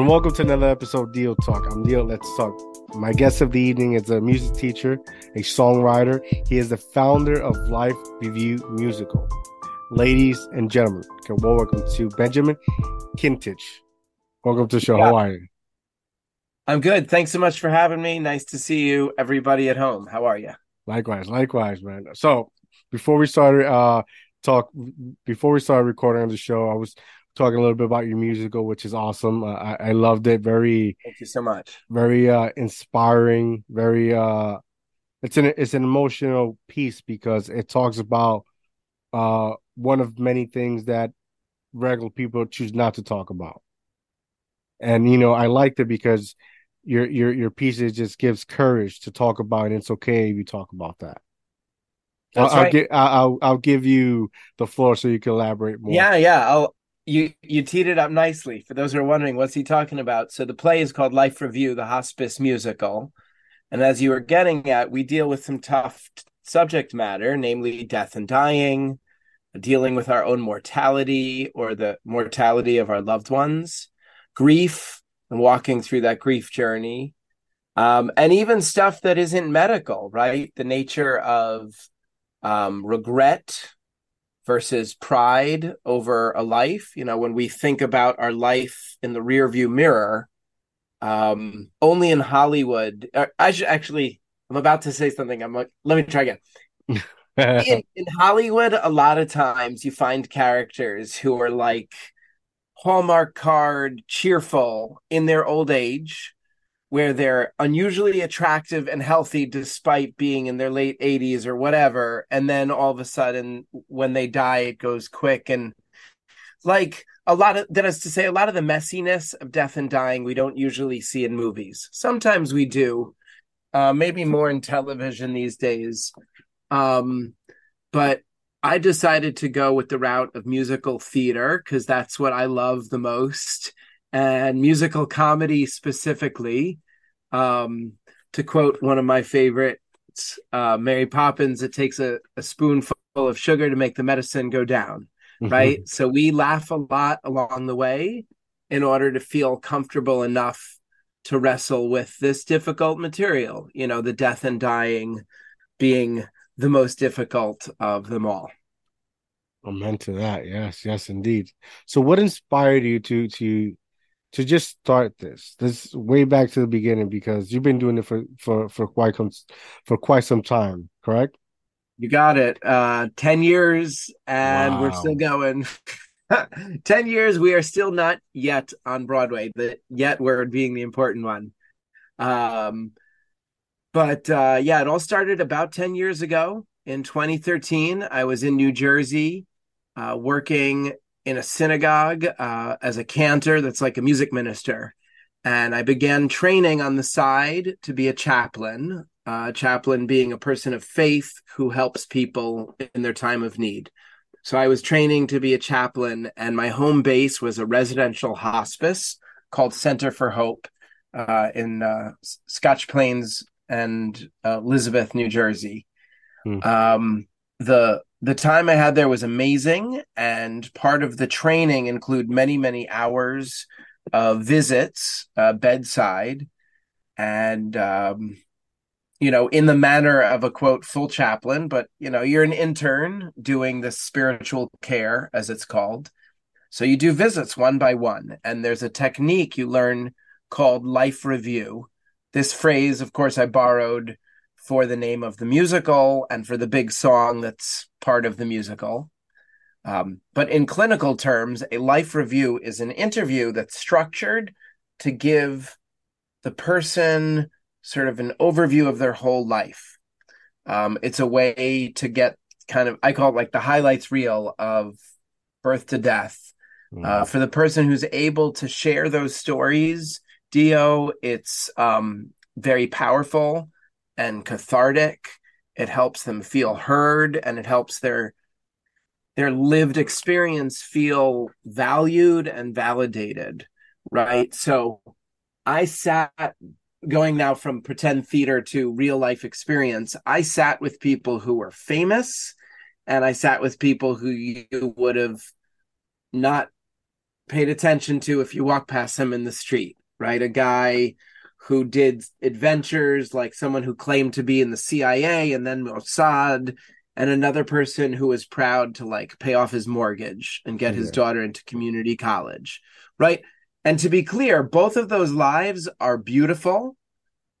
and welcome to another episode of Deal Talk. I'm Deal, Let's Talk. My guest of the evening is a music teacher, a songwriter. He is the founder of Life Review Musical. Ladies and gentlemen, welcome to Benjamin Kintisch. Welcome to the show. Yeah. How are you? I'm good. Thanks so much for having me. Nice to see you, everybody at home. How are you? Likewise, man. So before we started recording on the show, I was talking a little bit about your musical, which is awesome. I loved it. Thank you so much. Very inspiring. Very it's an emotional piece because it talks about one of many things that regular people choose not to talk about. And I liked it because your piece just gives courage to talk about, and it's okay if you talk about that. I'll give you the floor so you can elaborate more. Yeah. You teed it up nicely. For those who are wondering, what's he talking about? So the play is called Life Review, the Hospice Musical. And as you were getting at, we deal with some tough subject matter, namely death and dying, dealing with our own mortality or the mortality of our loved ones, grief, and walking through that grief journey, and even stuff that isn't medical, right? The nature of regret versus pride over a life. When we think about our life in the rearview mirror, only in Hollywood. I'm about to say something. Let me try again. in Hollywood, a lot of times you find characters who are like Hallmark card cheerful in their old age, where they're unusually attractive and healthy despite being in their late 80s or whatever. And then all of a sudden, when they die, it goes quick. And a lot of the messiness of death and dying, we don't usually see in movies. Sometimes we do, maybe more in television these days. But I decided to go with the route of musical theater because that's what I love the most. And musical comedy specifically, to quote one of my favorites, Mary Poppins, it takes a spoonful of sugar to make the medicine go down, right? Mm-hmm. So we laugh a lot along the way in order to feel comfortable enough to wrestle with this difficult material, the death and dying being the most difficult of them all. Amen to that. Yes, indeed. So what inspired you to just start this way back to the beginning, because you've been doing it for quite some time, correct? You got it. 10 years and wow. We're still going. 10 years. We are still not yet on Broadway, the yet word being the important one. It all started about 10 years ago in 2013. I was in New Jersey, working in a synagogue as a cantor, that's like a music minister. And I began training on the side to be a chaplain, being a person of faith who helps people in their time of need. So I was training to be a chaplain, and my home base was a residential hospice called Center for Hope in Scotch Plains and Elizabeth, New Jersey. Mm. The time I had there was amazing, and part of the training include many, many hours of visits, bedside, and, in the manner of a, quote, full chaplain, but, you're an intern doing the spiritual care, as it's called. So you do visits one by one, and there's a technique you learn called life review. This phrase, of course, I borrowed for the name of the musical and for the big song that's part of the musical. But in clinical terms, a life review is an interview that's structured to give the person sort of an overview of their whole life. It's a way to get kind of, I call it like the highlights reel of birth to death. For the person who's able to share those stories, Dio, it's very powerful and cathartic. It helps them feel heard, and it helps their lived experience feel valued and validated, right? So I sat, going now from pretend theater to real life experience, I sat with people who were famous, and I sat with people who you would have not paid attention to if you walk past him in the street, right? A guy who did adventures, like someone who claimed to be in the CIA and then Mossad, and another person who was proud to like pay off his mortgage and get his daughter into community college, right? And to be clear, both of those lives are beautiful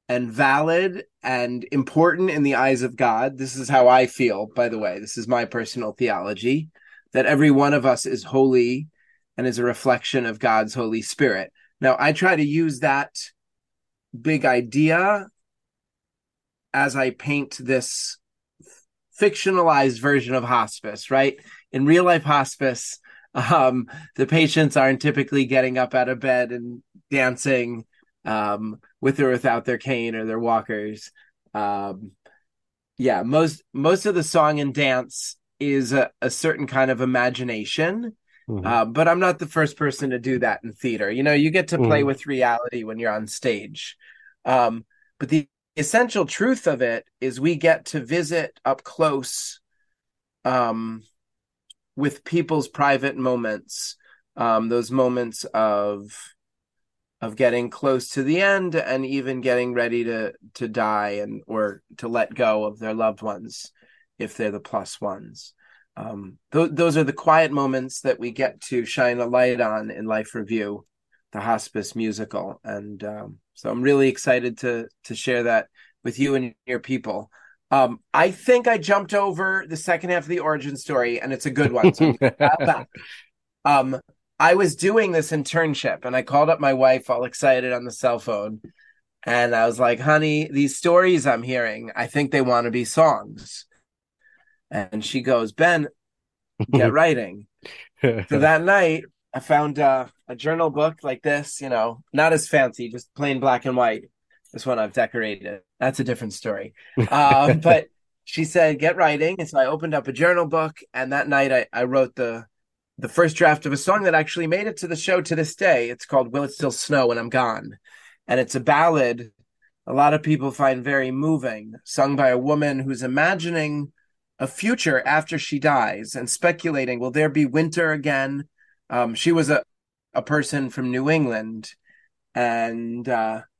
and valid and important in the eyes of God. This is how I feel, by the way. This is my personal theology, that every one of us is holy and is a reflection of God's Holy Spirit. Now, I try to use that big idea as I paint this fictionalized version of hospice, right? In real life hospice, the patients aren't typically getting up out of bed and dancing with or without their cane or their walkers. Most of the song and dance is a certain kind of imagination. But I'm not the first person to do that in theater. You know, you get to play with reality when you're on stage. But the essential truth of it is we get to visit up close with people's private moments, those moments of getting close to the end and even getting ready to die and or to let go of their loved ones if they're the plus ones. Those are the quiet moments that we get to shine a light on in Life Review, the hospice musical. And so I'm really excited to share that with you and your people. I think I jumped over the second half of the origin story, and it's a good one. So I was doing this internship, and I called up my wife all excited on the cell phone. And I was like, honey, these stories I'm hearing, I think they want to be songs. And she goes, Ben, get writing. So that night, I found a journal book like this, you know, not as fancy, just plain black and white. This one I've decorated. That's a different story. But she said, get writing. And so I opened up a journal book. And that night, I wrote the first draft of a song that actually made it to the show to this day. It's called Will It Still Snow When I'm Gone? And it's a ballad a lot of people find very moving, sung by a woman who's imagining a future after she dies and speculating, will there be winter again? She was a person from New England, and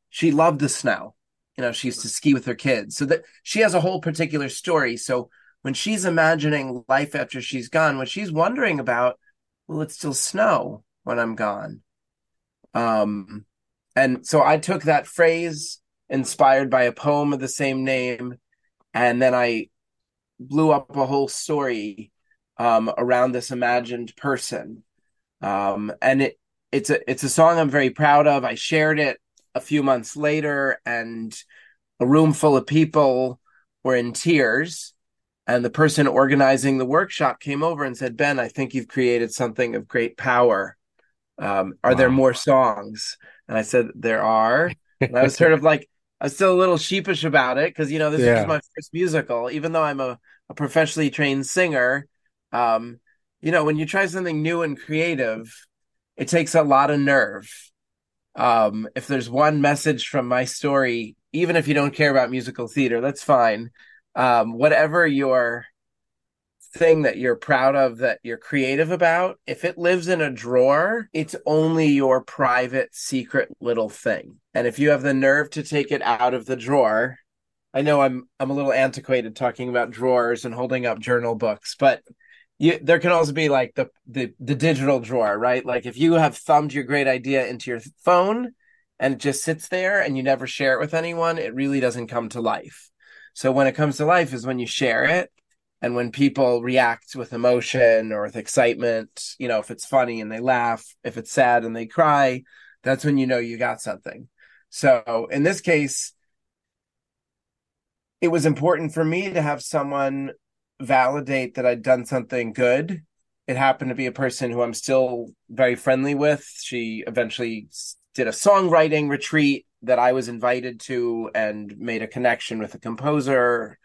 she loved the snow. You know, she used to ski with her kids, so that she has a whole particular story. So when she's imagining life after she's gone, what she's wondering about, will it still snow when I'm gone? And so I took that phrase inspired by a poem of the same name, and then I blew up a whole story around this imagined person. And it's a song I'm very proud of. I shared it a few months later, and a room full of people were in tears. And the person organizing the workshop came over and said, Ben, I think you've created something of great power. Are there more songs? And I said, there are. And I was sort of like, I was still a little sheepish about it because, you know, this was my first musical, even though I'm a professionally trained singer. You know, when you try something new and creative, it takes a lot of nerve. If there's one message from my story, even if you don't care about musical theater, that's fine. Whatever your thing that you're proud of, that you're creative about, if it lives in a drawer, it's only your private, secret little thing. And if you have the nerve to take it out of the drawer, I know I'm a little antiquated talking about drawers and holding up journal books, but there can also be like the digital drawer, right? Like if you have thumbed your great idea into your phone and it just sits there and you never share it with anyone, it really doesn't come to life. So when it comes to life is when you share it. And when people react with emotion or with excitement, you know, if it's funny and they laugh, if it's sad and they cry, that's when you know you got something. So in this case, it was important for me to have someone validate that I'd done something good. It happened to be a person who I'm still very friendly with. She eventually did a songwriting retreat that I was invited to and made a connection with a composer.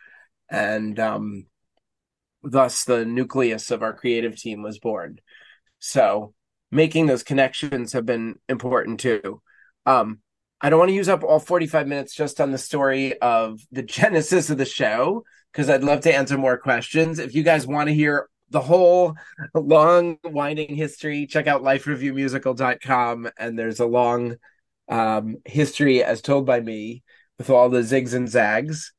And, thus, the nucleus of our creative team was born. So making those connections have been important, too. I don't want to use up all 45 minutes just on the story of the genesis of the show, because I'd love to answer more questions. If you guys want to hear the whole long, winding history. Check out lifereviewmusical.com, and there's a long history as told by me with all the zigs and zags.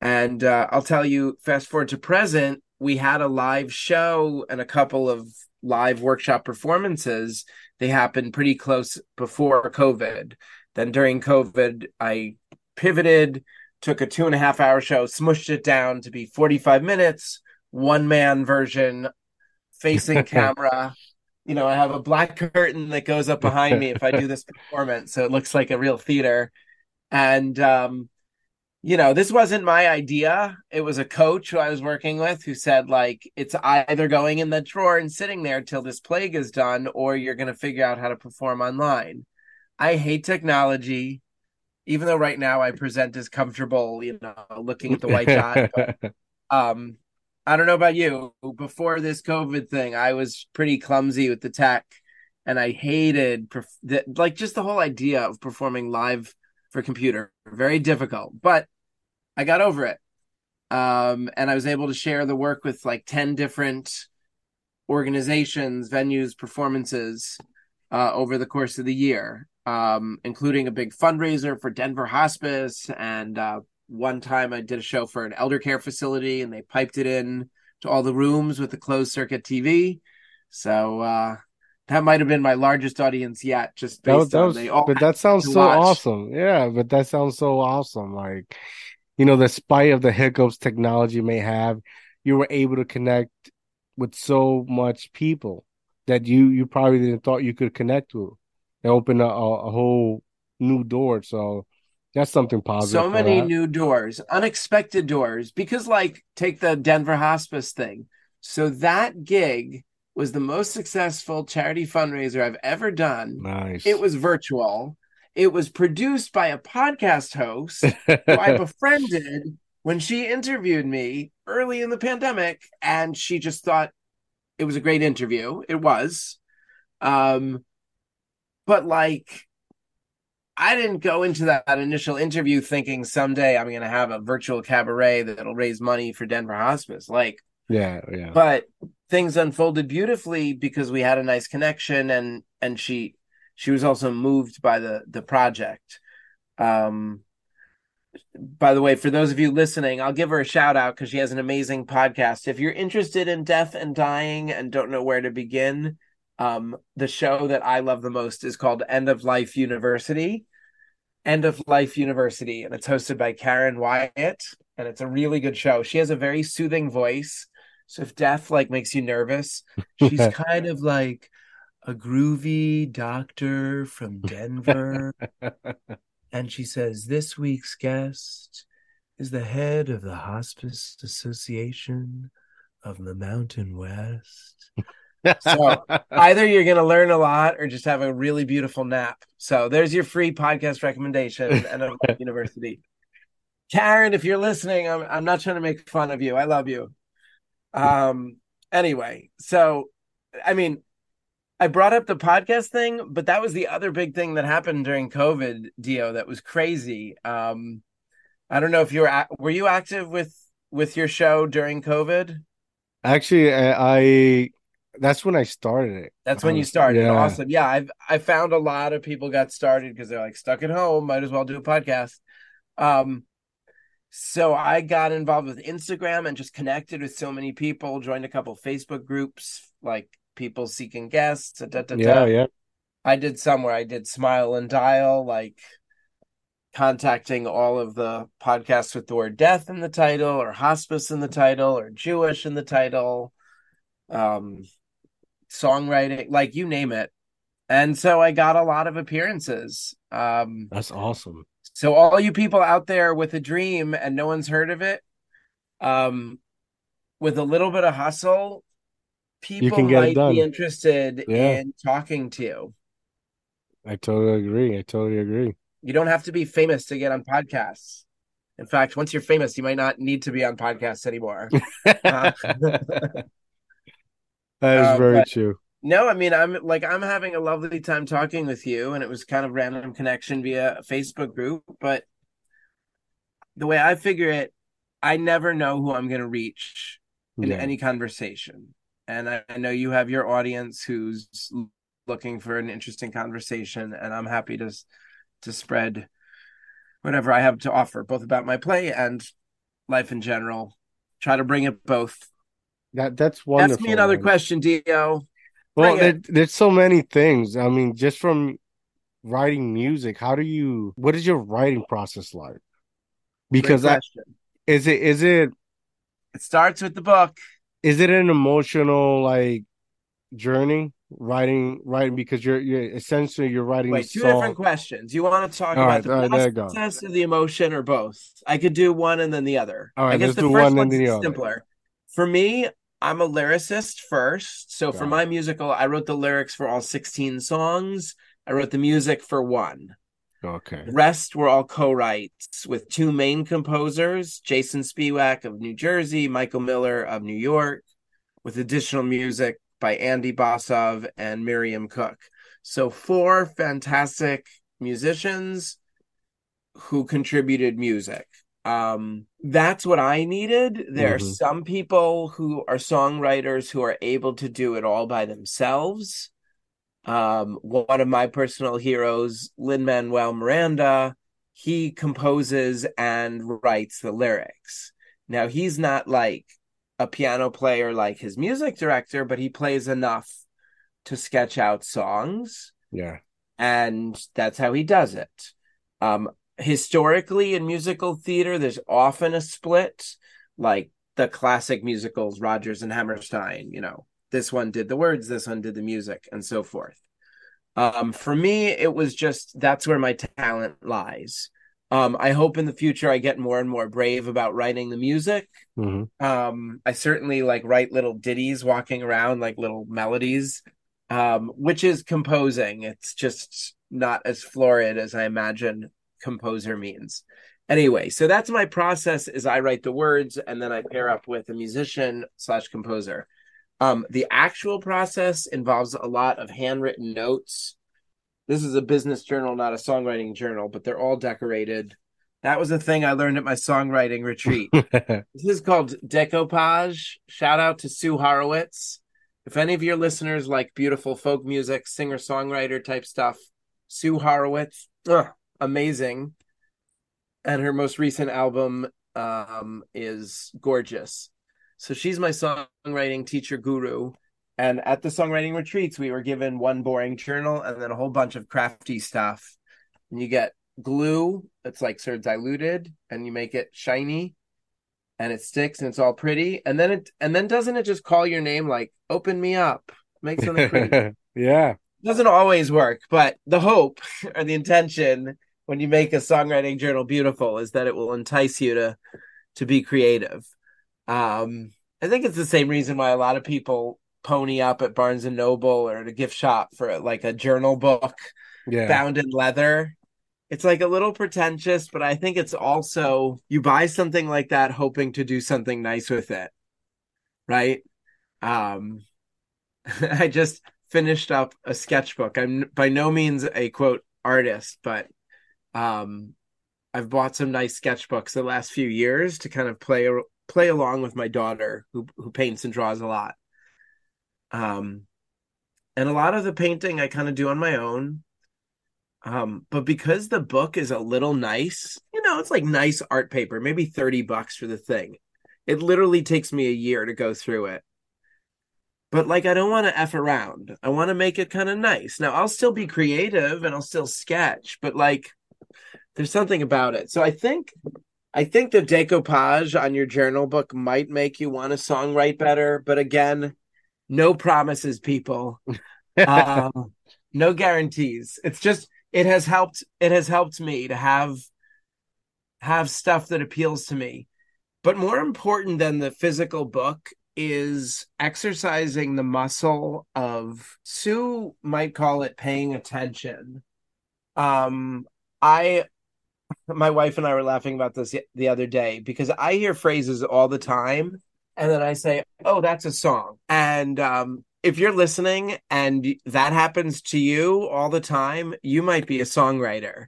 And I'll tell you, fast forward to present, we had a live show and a couple of live workshop performances. They happened pretty close before COVID. Then during COVID, I pivoted, took a 2.5-hour show, smushed it down to be 45 minutes, one-man version, facing camera. You know, I have a black curtain that goes up behind me if I do this performance, so it looks like a real theater. And, you know, this wasn't my idea. It was a coach who I was working with who said, like, it's either going in the drawer and sitting there till this plague is done, or you're going to figure out how to perform online. I hate technology, even though right now I present as comfortable, you know, looking at the white dot. But, I don't know about you. Before this COVID thing, I was pretty clumsy with the tech, and I hated just the whole idea of performing live for computer. Very difficult, but I got over it. And I was able to share the work with like 10 different organizations, venues, performances over the course of the year, including a big fundraiser for Denver Hospice. And one time I did a show for an elder care facility, and they piped it in to all the rooms with a closed circuit TV. So that might have been my largest audience yet. Just based on they all. But that sounds so awesome. Yeah, but that sounds so awesome. Like, you know, despite of the hiccups technology may have, you were able to connect with so much people that you probably didn't thought you could connect with, and open a whole new door. So that's something positive. So many new doors, unexpected doors, because like take the Denver Hospice thing. So that gig was the most successful charity fundraiser I've ever done. Nice. It was virtual. It was produced by a podcast host who I befriended when she interviewed me early in the pandemic, and she just thought it was a great interview. It was. But like, I didn't go into that initial interview thinking someday I'm going to have a virtual cabaret that'll raise money for Denver Hospice. Like, yeah. But things unfolded beautifully because we had a nice connection, and she was also moved by the project. By the way, for those of you listening, I'll give her a shout out because she has an amazing podcast. If you're interested in death and dying and don't know where to begin, the show that I love the most is called End of Life University. End of Life University, and it's hosted by Karen Wyatt, and it's a really good show. She has a very soothing voice, so if death like makes you nervous, she's kind of like a groovy doctor from Denver. And she says, this week's guest is the head of the Hospice Association of the Mountain West. So either you're going to learn a lot or just have a really beautiful nap. So there's your free podcast recommendation, End of Life University. Karen, if you're listening, I'm not trying to make fun of you. I love you. Anyway, so, I mean, I brought up the podcast thing, but that was the other big thing that happened during COVID, Dio, that was crazy. I don't know if were you active with your show during COVID? Actually, that's when I started it. That's when you started. Yeah. Awesome. Yeah. I found a lot of people got started because they're like stuck at home. Might as well do a podcast. So I got involved with Instagram and just connected with so many people, joined a couple Facebook groups, like people seeking guests. Yeah. I did Smile and Dial, like contacting all of the podcasts with the word death in the title, or hospice in the title, or Jewish in the title. Songwriting, like you name it. And so I got a lot of appearances. That's awesome. So all you people out there with a dream and no one's heard of it, with a little bit of hustle, people might be interested in talking to you. I totally agree. You don't have to be famous to get on podcasts. In fact, once you're famous, you might not need to be on podcasts anymore. That is very true. No, I mean, I'm having a lovely time talking with you, and it was kind of random connection via a Facebook group. But the way I figure it, I never know who I'm going to reach. into any conversation. And I know you have your audience who's looking for an interesting conversation, and I'm happy to spread whatever I have to offer, both about my play and life in general. Try to bring it both. That's wonderful. Ask me another question, Dio. Well, there's so many things. I mean, just from writing music, what is your writing process like? Because it starts with the book. Is it an emotional journey? Writing, because you're essentially writing. Wait, two different questions. You want to talk about the process of the emotion or both? I could do one and then the other. All right, I guess the first one is simpler. For me, I'm a lyricist first. So for my musical, I wrote the lyrics for all 16 songs. I wrote the music for one. Okay. The rest were all co-writes with two main composers, Jason Spiwack of New Jersey, Michael Miller of New York, with additional music by Andy Bassov and Miriam Cook. So four fantastic musicians who contributed music. That's what I needed. There are some people who are songwriters who are able to do it all by themselves. One of my personal heroes, Lin-Manuel Miranda, he composes and writes the lyrics. Now, he's not a piano player like his music director, but he plays enough to sketch out songs. Yeah. And that's how he does it. Historically, in musical theater, there's often a split, like the classic musicals, Rodgers and Hammerstein, this one did the words, this one did the music, and so forth. For me, it was just, that's where my talent lies. I hope in the future I get more and more brave about writing the music. I certainly write little ditties walking around, little melodies, which is composing. It's just not as florid as I imagine composer means. Anyway, so that's my process, is I write the words and then I pair up with a musician/composer. The actual process involves a lot of handwritten notes. This is a business journal, not a songwriting journal, but they're all decorated. That was a thing I learned at my songwriting retreat. This is called decoupage. Shout out to Sue Horowitz. If any of your listeners like beautiful folk music, singer-songwriter type stuff, Sue Horowitz, amazing. And her most recent album is gorgeous. So she's my songwriting teacher guru. And at the songwriting retreats, we were given one boring journal and then a whole bunch of crafty stuff. And you get glue that's sort of diluted, and you make it shiny, and it sticks, and it's all pretty. And then doesn't it just call your name, open me up, make something pretty? Yeah. It doesn't always work, but the hope or the intention when you make a songwriting journal beautiful is that it will entice you to be creative. I think it's the same reason why a lot of people pony up at Barnes and Noble or at a gift shop for a journal book bound in leather. It's a little pretentious, but I think it's also, you buy something like that hoping to do something nice with it, right? I just finished up a sketchbook. I'm by no means a quote artist, but I've bought some nice sketchbooks the last few years to kind of play along with my daughter who paints and draws a lot. And a lot of the painting I kind of do on my own. But because the book is a little nice, it's nice art paper, maybe $30 for the thing. It literally takes me a year to go through it. But I don't want to F around. I want to make it kind of nice. Now I'll still be creative and I'll still sketch, but there's something about it. So I think the decoupage on your journal book might make you want to songwrite better. But again, no promises, people. No guarantees. It's just, it has helped me to have stuff that appeals to me. But more important than the physical book is exercising the muscle of, Sue might call it paying attention. My wife and I were laughing about this the other day because I hear phrases all the time and then I say, oh, that's a song. And if you're listening and that happens to you all the time, you might be a songwriter.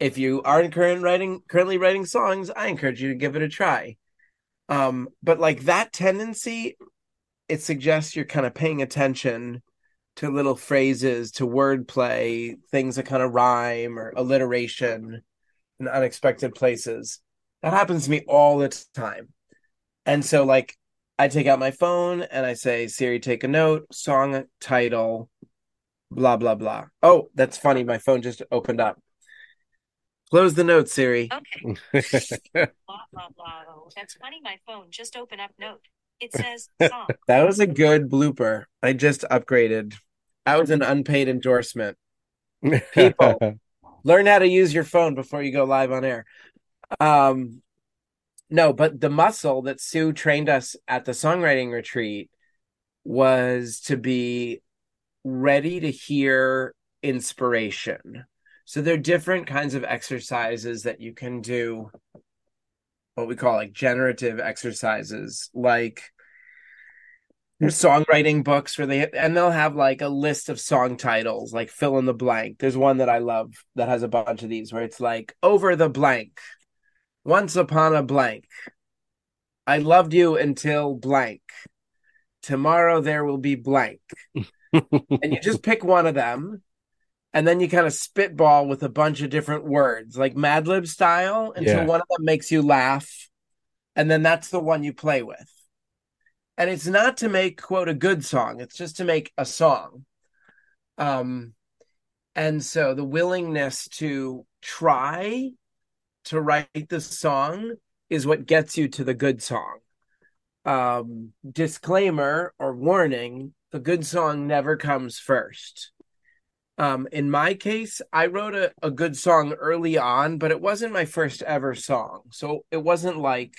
If you aren't currently writing songs, I encourage you to give it a try. But like that tendency, it suggests you're kind of paying attention to little phrases, to wordplay, things that kind of rhyme or alliteration in unexpected places. That happens to me all the time. And so like I take out my phone and I say, Siri, take a note, song title, blah, blah, blah. Oh, that's funny. My phone just opened up. Close the note, Siri. Okay. Blah, blah, blah. Oh, that's funny. My phone just opened up note. It says song. That was a good blooper. I just upgraded. That was an unpaid endorsement. People, learn how to use your phone before you go live on air. No, but the muscle that Sue trained us at the songwriting retreat was to be ready to hear inspiration. So there are different kinds of exercises that you can do, what we call like generative exercises. Like there's songwriting books where they'll have like a list of song titles, like fill in the blank. There's one that I love that has a bunch of these where it's like Over the Blank. Once upon a blank. I loved you until blank. Tomorrow there will be blank. And you just pick one of them. And then you kind of spitball with a bunch of different words, like Mad Lib style, until one of them makes you laugh. And then that's the one you play with. And it's not to make, quote, a good song. It's just to make a song. And so the willingness to try to write the song is what gets you to the good song. Disclaimer or warning, the good song never comes first. In my case, I wrote a good song early on, but it wasn't my first ever song. So it wasn't like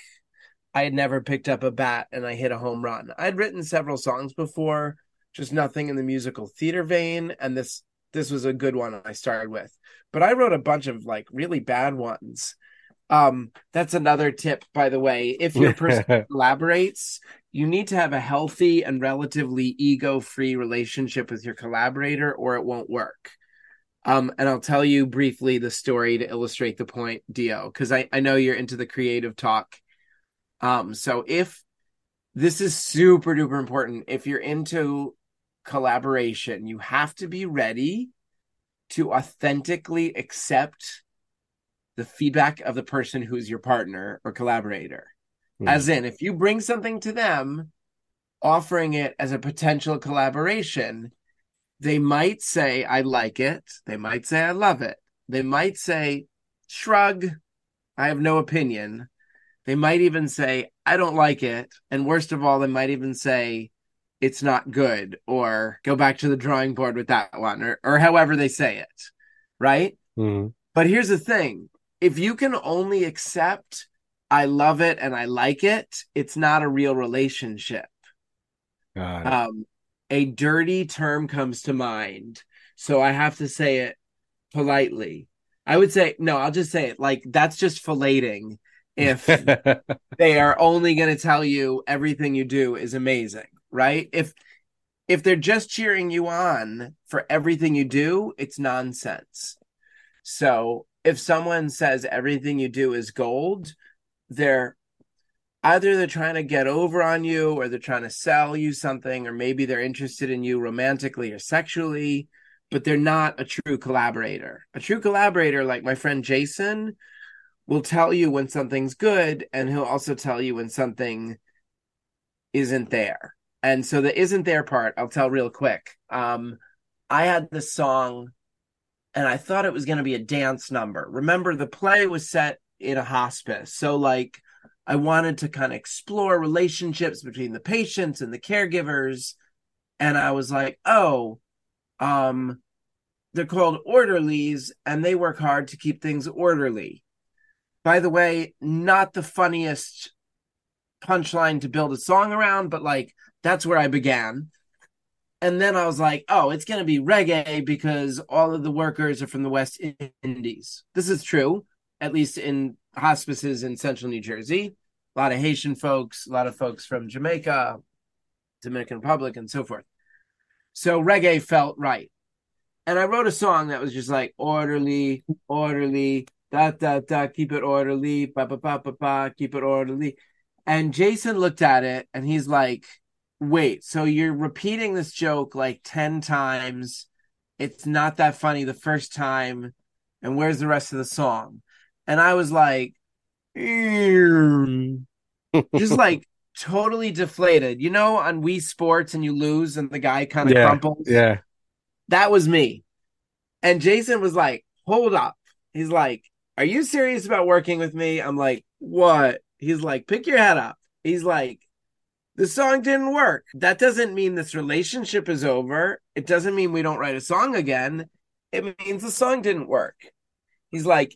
I had never picked up a bat and I hit a home run. I'd written several songs before, just nothing in the musical theater vein. And this was a good one I started with. But I wrote a bunch of like really bad ones. That's another tip, by the way. If your person collaborates, you need to have a healthy and relatively ego-free relationship with your collaborator or it won't work. And I'll tell you briefly the story to illustrate the point, Dio, because I know you're into the creative talk. So if this is super duper important, if you're into collaboration, you have to be ready to authentically accept the feedback of the person who's your partner or collaborator. As in, if you bring something to them, offering it as a potential collaboration, they might say, I like it. They might say, I love it. They might say, shrug, I have no opinion. They might even say, I don't like it. And worst of all, they might even say, it's not good, or go back to the drawing board with that one, or however they say it, right? Mm-hmm. But here's the thing. If you can only accept I love it and I like it, it's not a real relationship. A dirty term comes to mind, so I have to say it politely. I would say, no, I'll just say it. Like, that's just filleting if they are only going to tell you everything you do is amazing, right? If they're just cheering you on for everything you do, it's nonsense. So if someone says everything you do is gold, they're trying to get over on you, or they're trying to sell you something, or maybe they're interested in you romantically or sexually, but they're not a true collaborator. A true collaborator, like my friend Jason, will tell you when something's good, and he'll also tell you when something isn't there. And so the isn't there part, I'll tell real quick. I had this song, and I thought it was going to be a dance number. Remember, the play was set in a hospice. So like I wanted to kind of explore relationships between the patients and the caregivers. And I was like, they're called orderlies and they work hard to keep things orderly. By the way, not the funniest punchline to build a song around, but like that's where I began. And then I was like, it's going to be reggae because all of the workers are from the West Indies. This is true, at least in hospices in central New Jersey. A lot of Haitian folks, a lot of folks from Jamaica, Dominican Republic, and so forth. So reggae felt right. And I wrote a song that was just like, orderly, orderly, da, da, da, keep it orderly, ba, ba, ba, ba, ba, keep it orderly. And Jason looked at it and he's like, wait, so you're repeating this joke like 10 times. It's not that funny the first time. And where's the rest of the song? And I was like, just like totally deflated, you know, on Wii Sports and you lose and the guy kind of crumples. Yeah. That was me. And Jason was like, hold up. He's like, are you serious about working with me? I'm like, what? He's like, pick your head up. He's like, the song didn't work. That doesn't mean this relationship is over. It doesn't mean we don't write a song again. It means the song didn't work. He's like,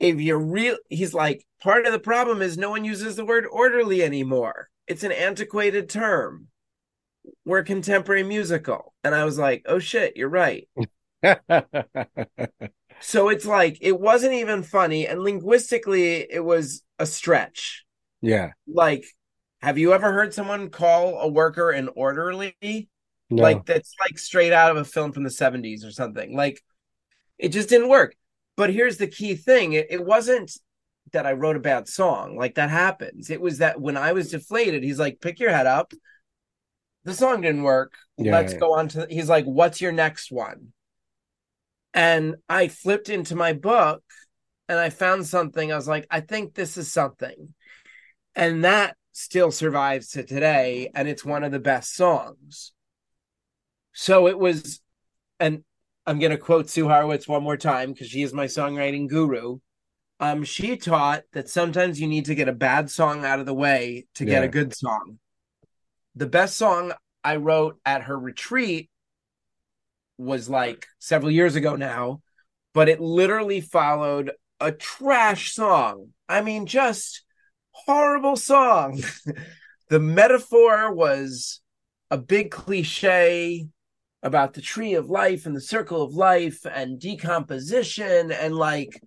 if you're real, he's like, part of the problem is no one uses the word orderly anymore. It's an antiquated term. We're contemporary musical. And I was like, oh shit, you're right. So it's like, it wasn't even funny. And linguistically, it was a stretch. Yeah. Like, have you ever heard someone call a worker an orderly? No. Like, that's like straight out of a film from the 70s or something. Like, it just didn't work. But here's the key thing. It wasn't that I wrote a bad song. Like, that happens. It was that when I was deflated, he's like, pick your head up. The song didn't work. Yeah, Let's go on to... He's like, what's your next one? And I flipped into my book and I found something. I was like, I think this is something. And that still survives to today. And it's one of the best songs. So it was... And I'm going to quote Sue Horowitz one more time because she is my songwriting guru. She taught that sometimes you need to get a bad song out of the way to get a good song. The best song I wrote at her retreat was like several years ago now, but it literally followed a trash song. I mean, just horrible song. The metaphor was a big cliche about the tree of life and the circle of life and decomposition. And like,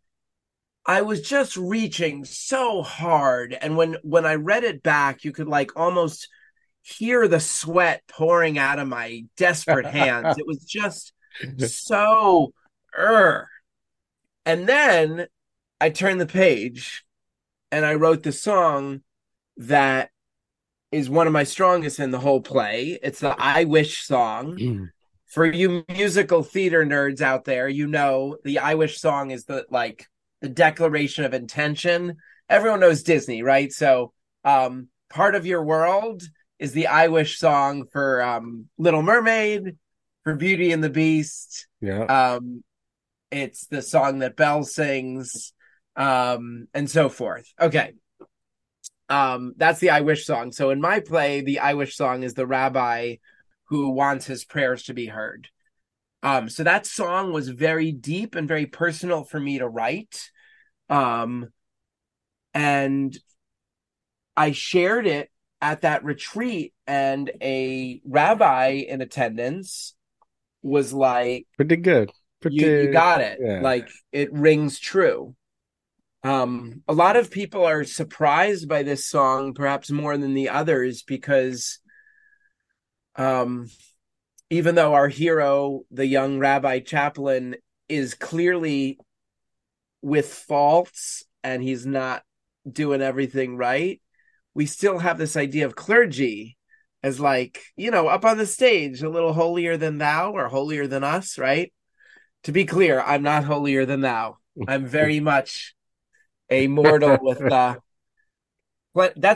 I was just reaching so hard. And when I read it back, you could like almost hear the sweat pouring out of my desperate hands. It was just so... And then I turned the page and I wrote the song that is one of my strongest in the whole play. It's the I Wish song. For you musical theater nerds out there, you know the I Wish song is the like the declaration of intention. Everyone knows Disney, right? So part of your world is the I Wish song for Little Mermaid, for Beauty and the Beast. Yeah. It's the song that Belle sings, and so forth. Okay. That's the I Wish song. So in my play, the I Wish song is the rabbi who wants his prayers to be heard. So that song was very deep and very personal for me to write. And I shared it at that retreat, and a rabbi in attendance was like, pretty good. You got it. Yeah. Like, it rings true. A lot of people are surprised by this song, perhaps more than the others, because even though our hero, the young rabbi chaplain, is clearly with faults and he's not doing everything right, we still have this idea of clergy as like, you know, up on the stage, a little holier than thou or holier than us, right? To be clear, I'm not holier than thou. I'm very much a mortal with... that's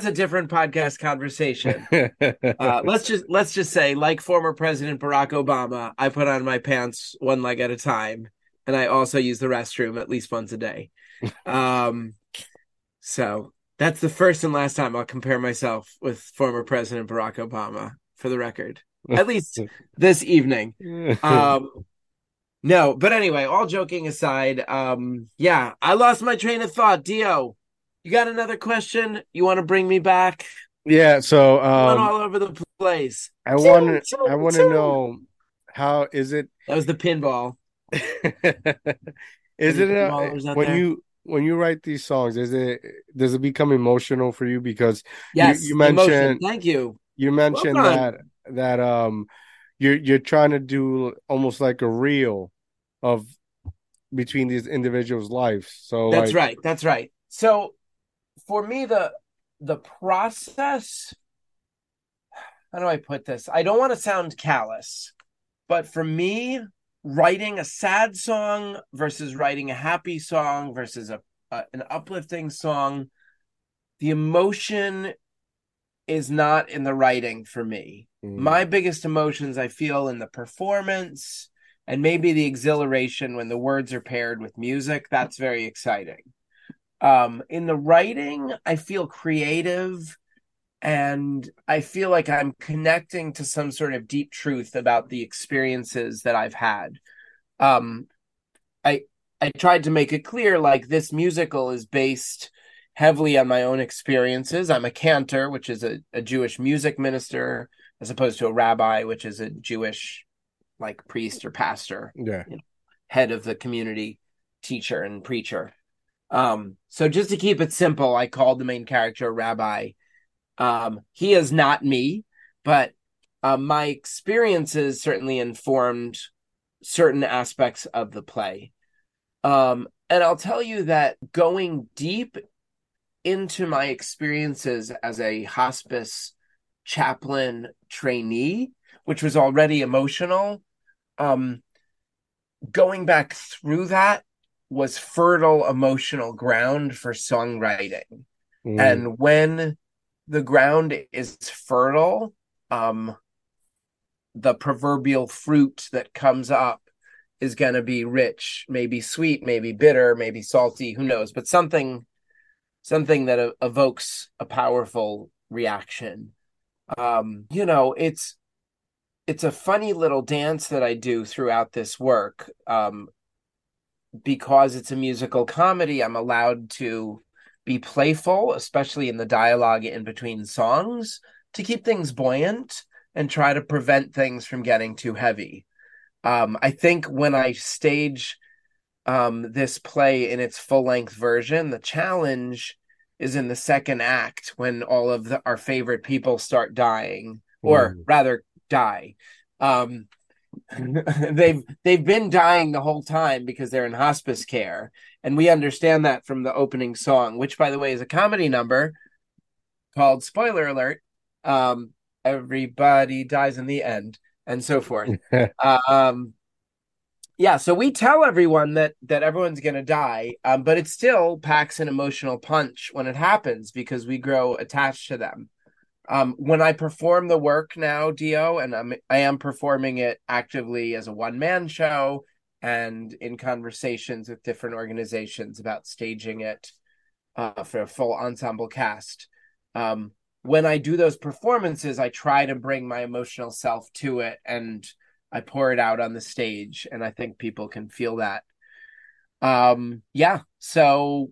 a different podcast conversation. Let's just say, like former President Barack Obama, I put on my pants one leg at a time, and I also use the restroom at least once a day. So that's the first and last time I'll compare myself with former President Barack Obama, for the record, at least this evening. No, but anyway, all joking aside, yeah, I lost my train of thought. Dio, you got another question? You want to bring me back? Yeah, so I went all over the place. I want to know, how is it? That was the pinball. Is it when you write these songs? Does it become emotional for you? Because yes, you mentioned emotion. Thank you. You mentioned that you're trying to do almost like a reel of between these individuals' lives. So that's right. So for me, the the process, how do I put this? I don't want to sound callous, but for me, writing a sad song versus writing a happy song versus an uplifting song, the emotion is not in the writing for me. My biggest emotions I feel in the performance and maybe the exhilaration when the words are paired with music. That's very exciting. In the writing, I feel creative and I feel like I'm connecting to some sort of deep truth about the experiences that I've had. I tried to make it clear, like, this musical is based heavily on my own experiences. I'm a cantor, which is a Jewish music minister, as opposed to a rabbi, which is a Jewish, like, priest or pastor, head of the community, teacher and preacher. So just to keep it simple, I called the main character a rabbi. He is not me, but my experiences certainly informed certain aspects of the play. And I'll tell you that going deep into my experiences as a hospice chaplain trainee, which was already emotional, going back through that was fertile emotional ground for songwriting. And when the ground is fertile, the proverbial fruit that comes up is going to be rich, maybe sweet, maybe bitter, maybe salty, who knows, but something that evokes a powerful reaction. It's a funny little dance that I do throughout this work. Because it's a musical comedy, I'm allowed to be playful, especially in the dialogue in between songs, to keep things buoyant and try to prevent things from getting too heavy. I think when I stage this play in its full-length version, the challenge is in the second act, when all of our favorite people start dying, or rather die. They've been dying the whole time because they're in hospice care. And we understand that from the opening song, which, by the way, is a comedy number called, spoiler alert, Everybody Dies in the End, and so forth. So we tell everyone that everyone's going to die, but it still packs an emotional punch when it happens because we grow attached to them. When I perform the work now, Dio, and I am performing it actively as a one-man show and in conversations with different organizations about staging it for a full ensemble cast. When I do those performances, I try to bring my emotional self to it, and I pour it out on the stage, and I think people can feel that. So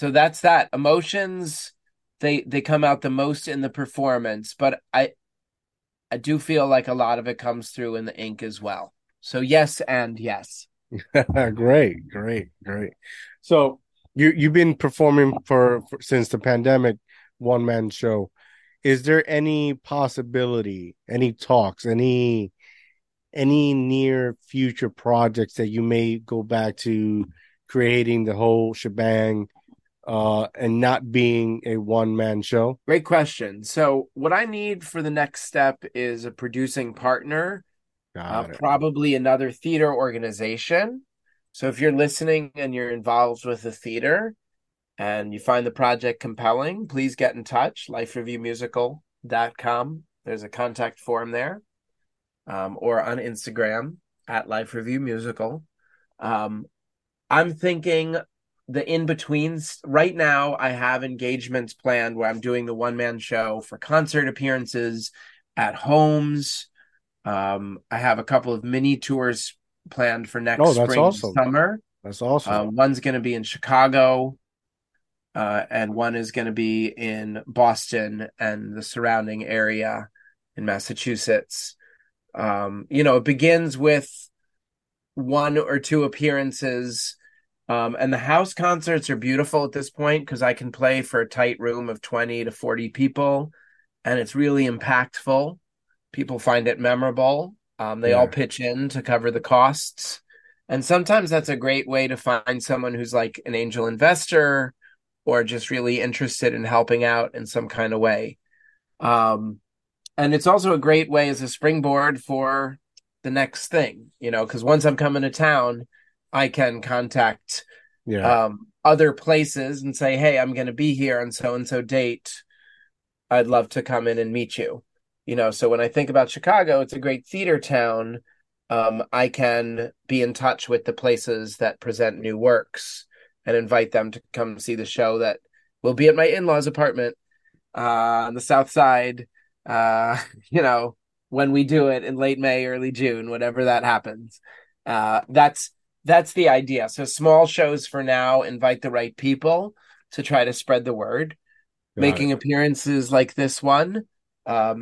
that's that. Emotions, they come out the most in the performance, but I do feel like a lot of it comes through in the ink as well. So yes and yes. Great. So you've been performing for since the pandemic, one-man show. Is there any possibility, any talks, any near future projects that you may go back to creating the whole shebang and not being a one-man show? Great question. So what I need for the next step is a producing partner, probably another theater organization. So if you're listening and you're involved with the theater and you find the project compelling, please get in touch, lifereviewmusical.com. There's a contact form there. Or on Instagram at Life Review Musical. I'm thinking the in-betweens. Right now, I have engagements planned where I'm doing the one-man show for concert appearances at homes. I have a couple of mini tours planned for next spring and summer. That's awesome. One's going to be in Chicago, and one is going to be in Boston and the surrounding area in Massachusetts. It begins with one or two appearances, and the house concerts are beautiful at this point because I can play for a tight room of 20 to 40 people, and it's really impactful. People find it memorable. They all pitch in to cover the costs, and sometimes that's a great way to find someone who's like an angel investor or just really interested in helping out in some kind of way. And it's also a great way as a springboard for the next thing, you know, because once I'm coming to town, I can contact other places and say, hey, I'm going to be here on so-and-so date. I'd love to come in and meet you. You know, so when I think about Chicago, it's a great theater town. I can be in touch with the places that present new works and invite them to come see the show that will be at my in-laws' apartment on the South Side, you know, when we do it in late May, early June, whatever that happens. That's the idea. So small shows for now, invite the right people to try to spread the word. Making appearances like this one,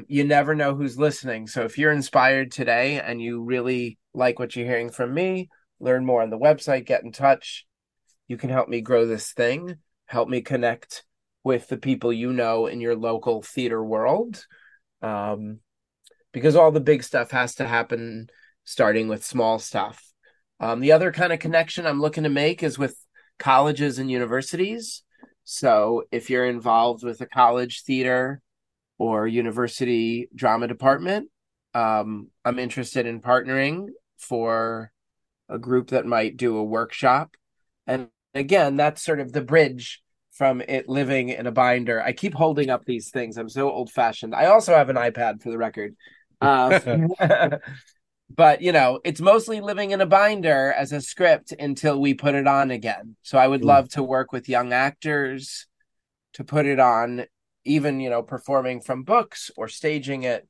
you never know who's listening. So if you're inspired today and you really like what you're hearing from me, learn more on the website, get in touch. You can help me grow this thing, help me connect with the people you know in your local theater world, because all the big stuff has to happen starting with small stuff. The other kind of connection I'm looking to make is with colleges and universities. So if you're involved with a college theater or university drama department, I'm interested in partnering for a group that might do a workshop. And again, that's sort of the bridge from it living in a binder. I keep holding up these things. I'm so old fashioned. I also have an iPad for the record. But, you know, it's mostly living in a binder as a script until we put it on again. So I would love to work with young actors to put it on, even, you know, performing from books or staging it.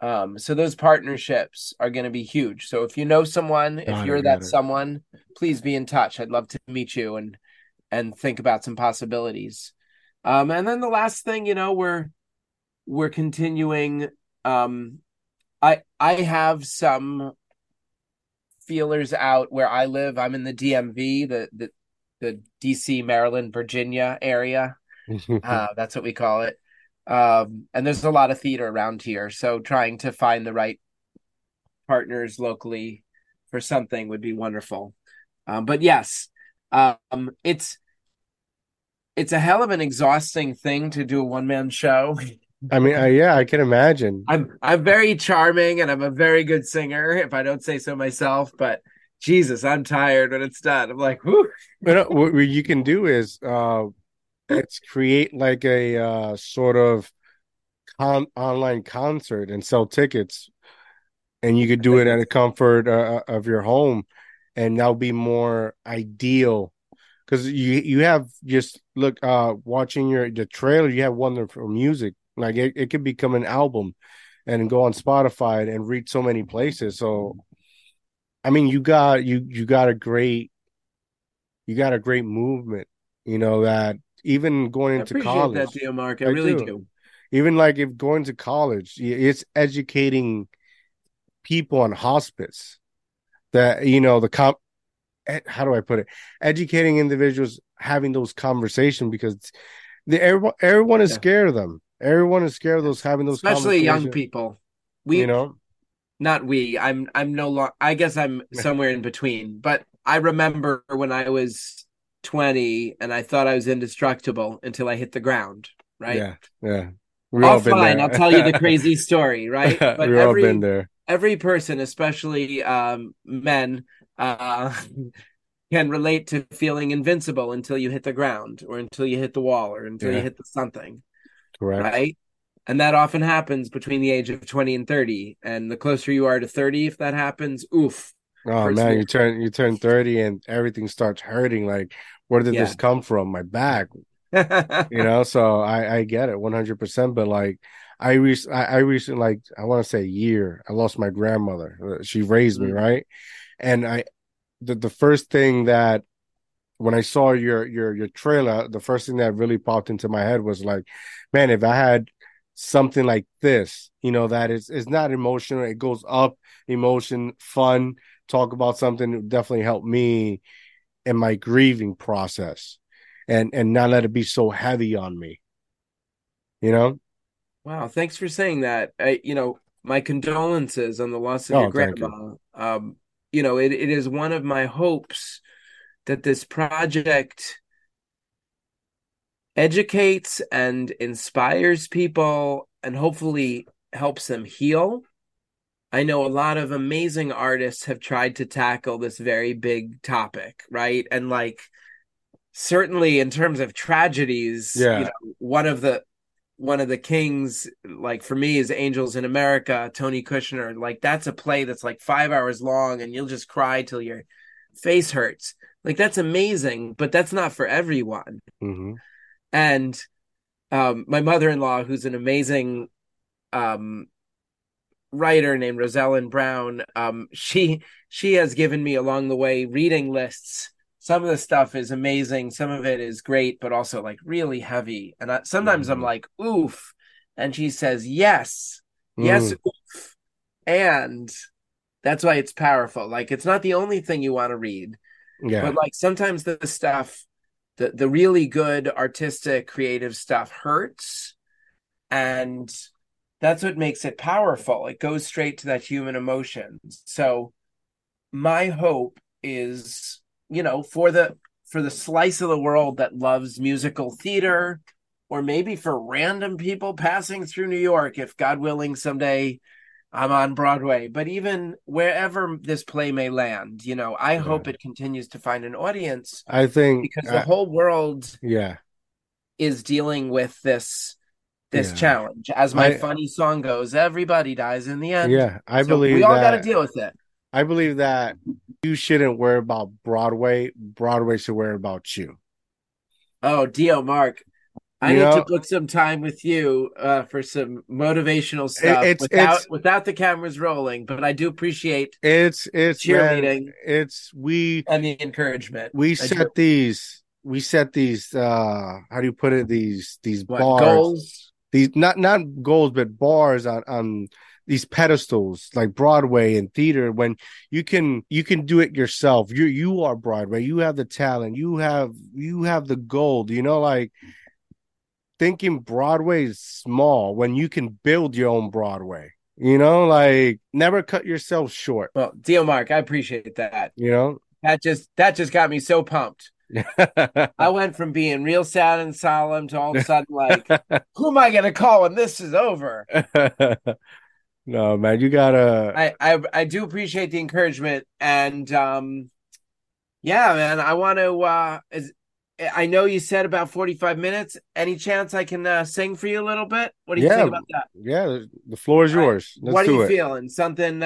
So those partnerships are going to be huge. So if you know someone, if you're that someone, please be in touch. I'd love to meet you and think about some possibilities. And then the last thing, you know, we're continuing. I have some feelers out where I live. I'm in the DMV, the DC, Maryland, Virginia area. That's what we call it. And there's a lot of theater around here. So trying to find the right partners locally for something would be wonderful. But yes, it's a hell of an exhausting thing to do a one-man show. I mean, yeah, I can imagine. I'm very charming and I'm a very good singer, if I don't say so myself, but Jesus, I'm tired when it's done. I'm like, whoo. What you can do is let's create like a sort of online concert and sell tickets, and you could do it at the comfort of your home, and that'll be more ideal. Because you have just look watching the trailer, you have wonderful music. Like it could become an album and go on Spotify and reach so many places. So, I mean, you got a great movement, you know, that even going into college. I appreciate that, Mark. I really do. Even like if going to college, it's educating people on hospice that, you know, how do I put it? Educating individuals, having those conversations because everyone is scared of them. Everyone is scared of having those especially young people. I guess I'm somewhere in between, but I remember when I was 20 and I thought I was indestructible until I hit the ground. Right. Yeah. I'll tell you the crazy story. Right. But we've all been there. Every person, especially men, can relate to feeling invincible until you hit the ground or until you hit the wall or until you hit the something. Correct. Right. And that often happens between the age of 20 and 30. And the closer you are to 30, if that happens, oof. Oh man, you turn 30 and everything starts hurting. Like, where did this come from? My back. You know, so I get it 100%. But like I recently, like I want to say a year, I lost my grandmother. She raised me, right? And the first thing that when I saw your trailer, the first thing that really popped into my head was like, man, if I had something like this, you know, that it's not emotional. It goes up, emotion, fun, talk about something that definitely helped me in my grieving process and not let it be so heavy on me, you know? Wow. Thanks for saying that. You know, my condolences on the loss of your grandma. You know, it is one of my hopes that this project educates and inspires people and hopefully helps them heal. I know a lot of amazing artists have tried to tackle this very big topic, right? And like, certainly in terms of tragedies, yeah. You know, one of the kings, like for me, is Angels in America, Tony Kushner. Like that's a play that's like 5 hours long and you'll just cry till your face hurts. Like that's amazing, but that's not for everyone. Mm-hmm. And my mother-in-law, who's an amazing writer named Rosellen Brown, she has given me along the way reading lists. Some of the stuff is amazing. Some of it is great, but also like really heavy. And sometimes I'm like, oof. And she says, yes, oof. And that's why it's powerful. Like it's not the only thing you want to read. Yeah. But like sometimes the stuff, the really good artistic, creative stuff hurts. And that's what makes it powerful. It goes straight to that human emotion. So my hope is, you know, for the slice of the world that loves musical theater, or maybe for random people passing through New York, if God willing, someday I'm on Broadway, but even wherever this play may land, you know, I hope it continues to find an audience. I think because the whole world is dealing with this challenge. As my funny song goes, everybody dies in the end. Yeah, I believe we all got to deal with it. I believe that you shouldn't worry about Broadway. Broadway should worry about you. Oh, Dio Mark, I need to book some time with you for some motivational stuff without the cameras rolling. But I do appreciate it's cheerleading. Man, and the encouragement. We set these. How do you put it? These bars. Goals? These not goals, but bars on these pedestals like Broadway and theater, when you can do it yourself. You are Broadway. You have the talent. You have the gold. You know, like thinking Broadway is small when you can build your own Broadway. You know, like never cut yourself short. Well, Dio Mark, I appreciate that. You know, that just got me so pumped. I went from being real sad and solemn to all of a sudden like, who am I going to call when this is over? No, man, you gotta. I do appreciate the encouragement, and man, I want to. I know you said about 45 minutes. Any chance I can sing for you a little bit? What do you think about that? Yeah, the floor is yours. Right. What are you feeling? Something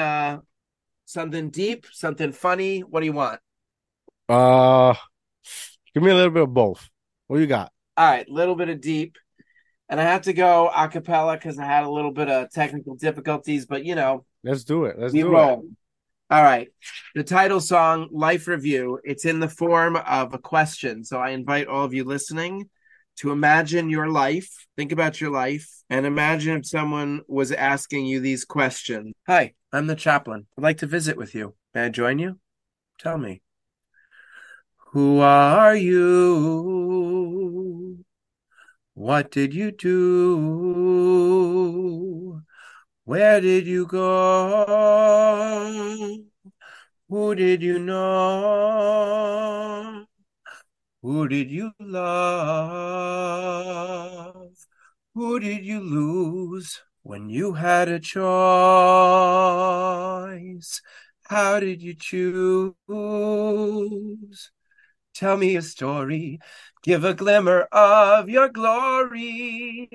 deep, something funny. What do you want? Give me a little bit of both. What do you got? All right, a little bit of deep. And I have to go a cappella because I had a little bit of technical difficulties, but you know. Let's do it. Let's roll. All right. The title song, Life Review, it's in the form of a question. So I invite all of you listening to imagine your life. Think about your life and imagine if someone was asking you these questions. Hi, I'm the chaplain. I'd like to visit with you. May I join you? Tell me. Who are you? What did you do? Where did you go? Who did you know? Who did you love? Who did you lose when you had a choice? How did you choose? Tell me a story. Give a glimmer of your glory,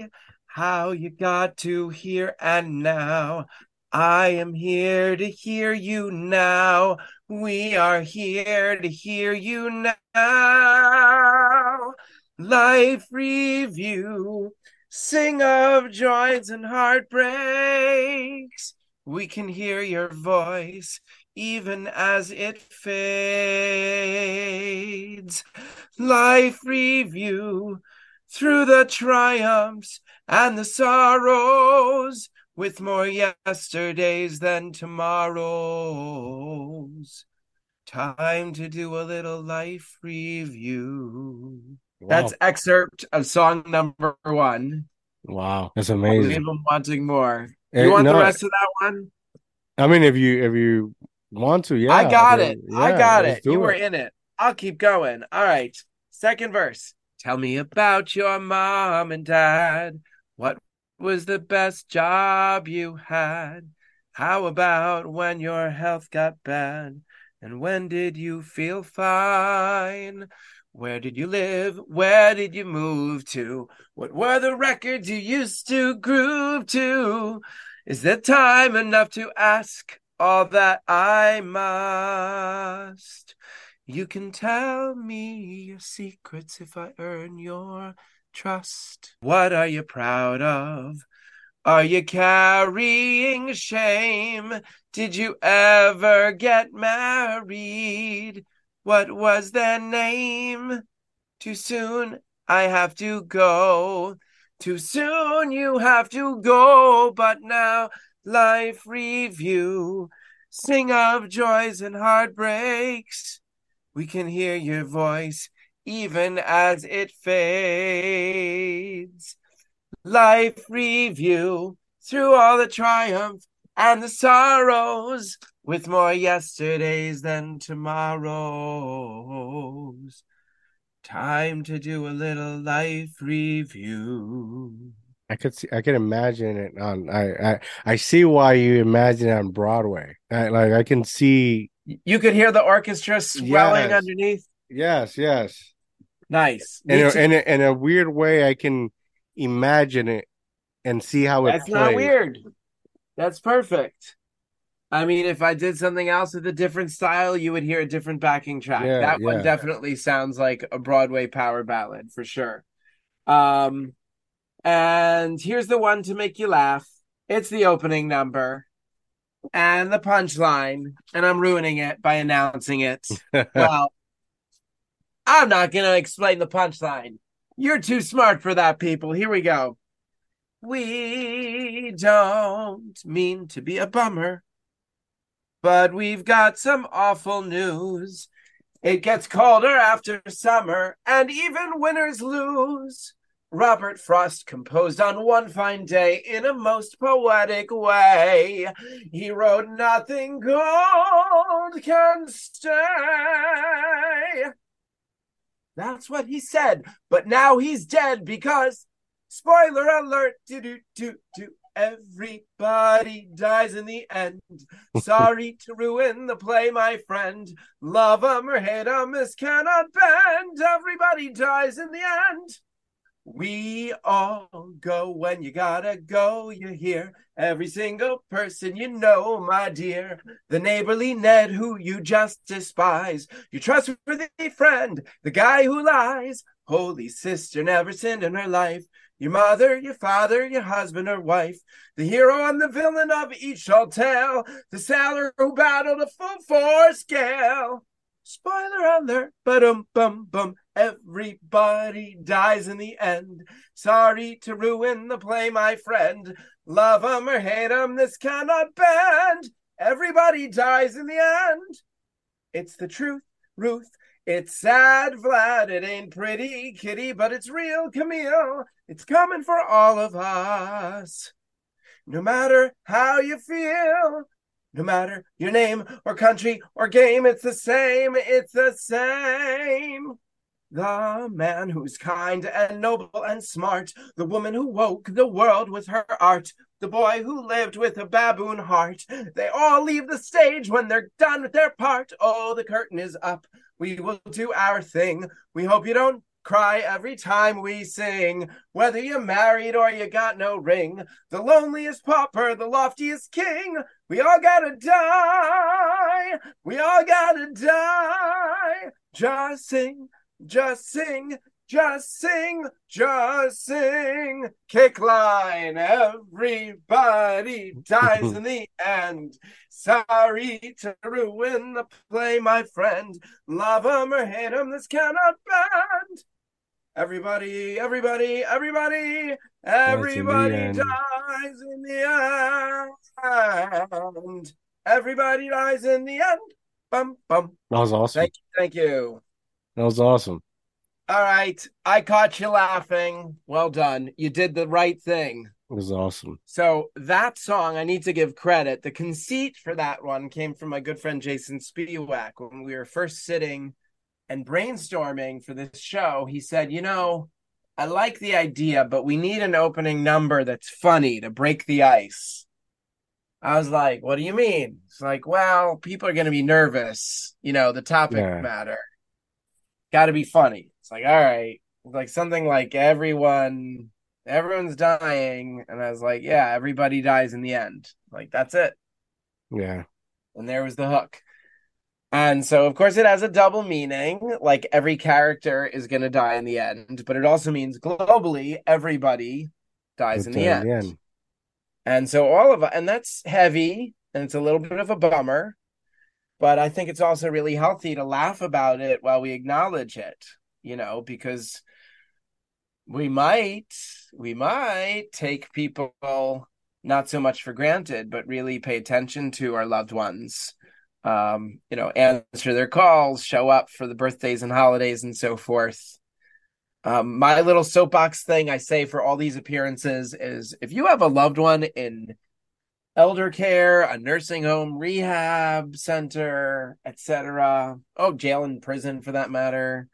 how you got to here and now. I am here to hear you now. We are here to hear you now. Life Review, sing of joys and heartbreaks. We can hear your voice even as it fades. Life Review, through the triumphs and the sorrows, with more yesterdays than tomorrows. Time to do a little life review. Wow. That's excerpt of song number 1. Wow, that's amazing. I'm wanting more. You want the rest of that one? I mean, if you want to, I got it. Yeah, I got it. You were in it. I'll keep going. All right. Second verse. Tell me about your mom and dad. What was the best job you had? How about when your health got bad? And when did you feel fine? Where did you live? Where did you move to? What were the records you used to groove to? Is there time enough to ask all that I must? You can tell me your secrets if I earn your trust. What are you proud of? Are you carrying shame? Did you ever get married? What was their name? Too soon I have to go. Too soon you have to go. But now, Life Review. Sing of joys and heartbreaks. We can hear your voice even as it fades. Life Review, through all the triumph and the sorrows, with more yesterdays than tomorrows. Time to do a little life review. I can imagine it on. I see why you imagine it on Broadway. I can see. You could hear the orchestra swelling underneath. Yes. Nice. In a weird way, I can imagine it and see how it plays. That's not weird. That's perfect. I mean, if I did something else with a different style, you would hear a different backing track. That one definitely sounds like a Broadway power ballad for sure. And here's the one to make you laugh. It's the opening number and the punchline, and I'm ruining it by announcing it. Well, I'm not going to explain the punchline. You're too smart for that, people. Here we go. We don't mean to be a bummer, but we've got some awful news. It gets colder after summer, and even winners lose. Robert Frost composed on one fine day in a most poetic way. He wrote, "Nothing cold can stay." That's what he said, but now he's dead because, spoiler alert, everybody dies in the end. Sorry to ruin the play, my friend. Love 'em or hate 'em, this cannot bend. Everybody dies in the end. We all go when you gotta go, you hear. Every single person you know, my dear. The neighborly Ned who you just despise. Your trustworthy friend, the guy who lies. Holy sister never sinned in her life. Your mother, your father, your husband or wife. The hero and the villain of each shall tell. The sailor who battled a full force gale. Spoiler alert, ba-dum-bum-bum, everybody dies in the end. Sorry to ruin the play, my friend. Love 'em or hate 'em, this cannot bend. Everybody dies in the end. It's the truth, Ruth. It's sad, Vlad. It ain't pretty, Kitty, but it's real, Camille. It's coming for all of us. No matter how you feel. No matter your name or country or game, it's the same, it's the same. The man who's kind and noble and smart, the woman who woke the world with her art, the boy who lived with a baboon heart, they all leave the stage when they're done with their part. Oh, the curtain is up. We will do our thing. We hope you don't cry every time we sing. Whether you're married or you got no ring, the loneliest pauper, the loftiest king. We all gotta die. We all gotta die. Just sing, just sing, just sing, just sing. Kick line. Everybody dies in the end. Sorry to ruin the play, my friend. Love 'em or hate 'em, this cannot bend. Everybody, everybody, everybody, everybody dies in the end. Everybody dies in the end. Bum, bum. That was awesome. Thank you. Thank you. That was awesome. All right. I caught you laughing. Well done. You did the right thing. It was awesome. So that song, I need to give credit. The conceit for that one came from my good friend Jason Spiwack when we were first sitting and brainstorming for this show, he said, you know, I like the idea, but we need an opening number that's funny to break the ice. I was like, what do you mean? It's like, well, people are going to be nervous. You know, the topic matter. Got to be funny. It's like, all right. Like something like everyone's dying. And I was like, yeah, everybody dies in the end. Like, that's it. Yeah. And there was the hook. And so, of course, it has a double meaning, like every character is going to die in the end. But it also means globally, everybody dies in the end. And so and that's heavy, and it's a little bit of a bummer. But I think it's also really healthy to laugh about it while we acknowledge it, you know, because we might take people not so much for granted, but really pay attention to our loved ones. You know, answer their calls, show up for the birthdays and holidays and so forth. My little soapbox thing I say for all these appearances is if you have a loved one in elder care, a nursing home, rehab center, etc. Jail and prison for that matter,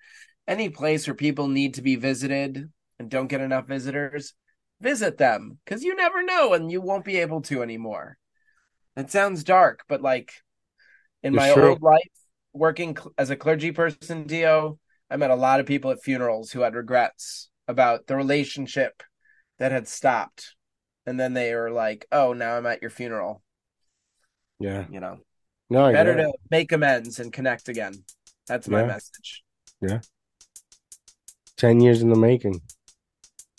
any place where people need to be visited and don't get enough visitors, visit them, because you never know and you won't be able to anymore. It sounds dark, but like, in my old life, working as a clergy person, Dio, I met a lot of people at funerals who had regrets about the relationship that had stopped. And then they were like, oh, now I'm at your funeral. Yeah. You know, better to make amends and connect again. That's my message. Yeah. 10 years in the making.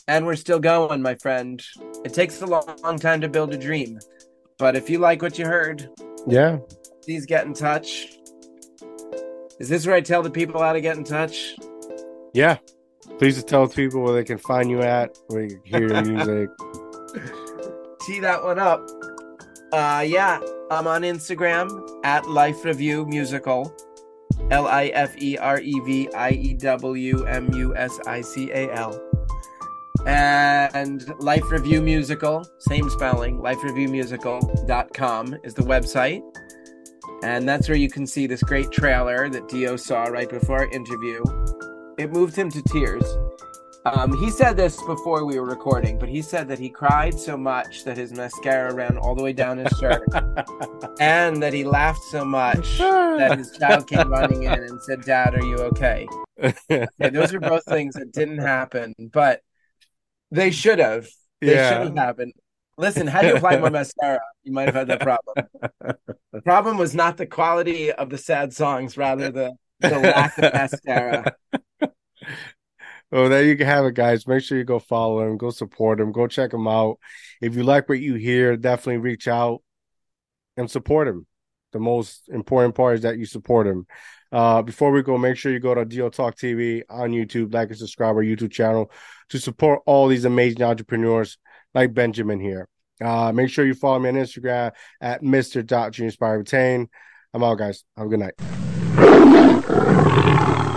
And we're still going, my friend. It takes a long time to build a dream. But if you like what you heard. Yeah. Please get in touch. Is this where I tell the people how to get in touch? Yeah. Please tell people where they can find you at, where you hear your music. Tee that one up. I'm on Instagram at Life Review Musical. LIFEREVIEWMUSICAL. And Life Review Musical, same spelling, lifereviewmusical.com is the website. And that's where you can see this great trailer that Dio saw right before our interview. It moved him to tears. He said this before we were recording, but he said that he cried so much that his mascara ran all the way down his shirt. And that he laughed so much that his child came running in and said, Dad, are you okay? Those are both things that didn't happen, but they should have. They should have happened. Listen, how do you apply more mascara? You might have had that problem. The problem was not the quality of the sad songs, rather the lack of mascara. Well, there you have it, guys. Make sure you go follow him, go support him, go check him out. If you like what you hear, definitely reach out and support him. The most important part is that you support him. Before we go, make sure you go to DIOTALK TV on YouTube, like and subscribe our YouTube channel to support all these amazing entrepreneurs like Benjamin here. Make sure you follow me on Instagram at Mr. Dr. Inspire Retain. I'm out, guys. Have a good night.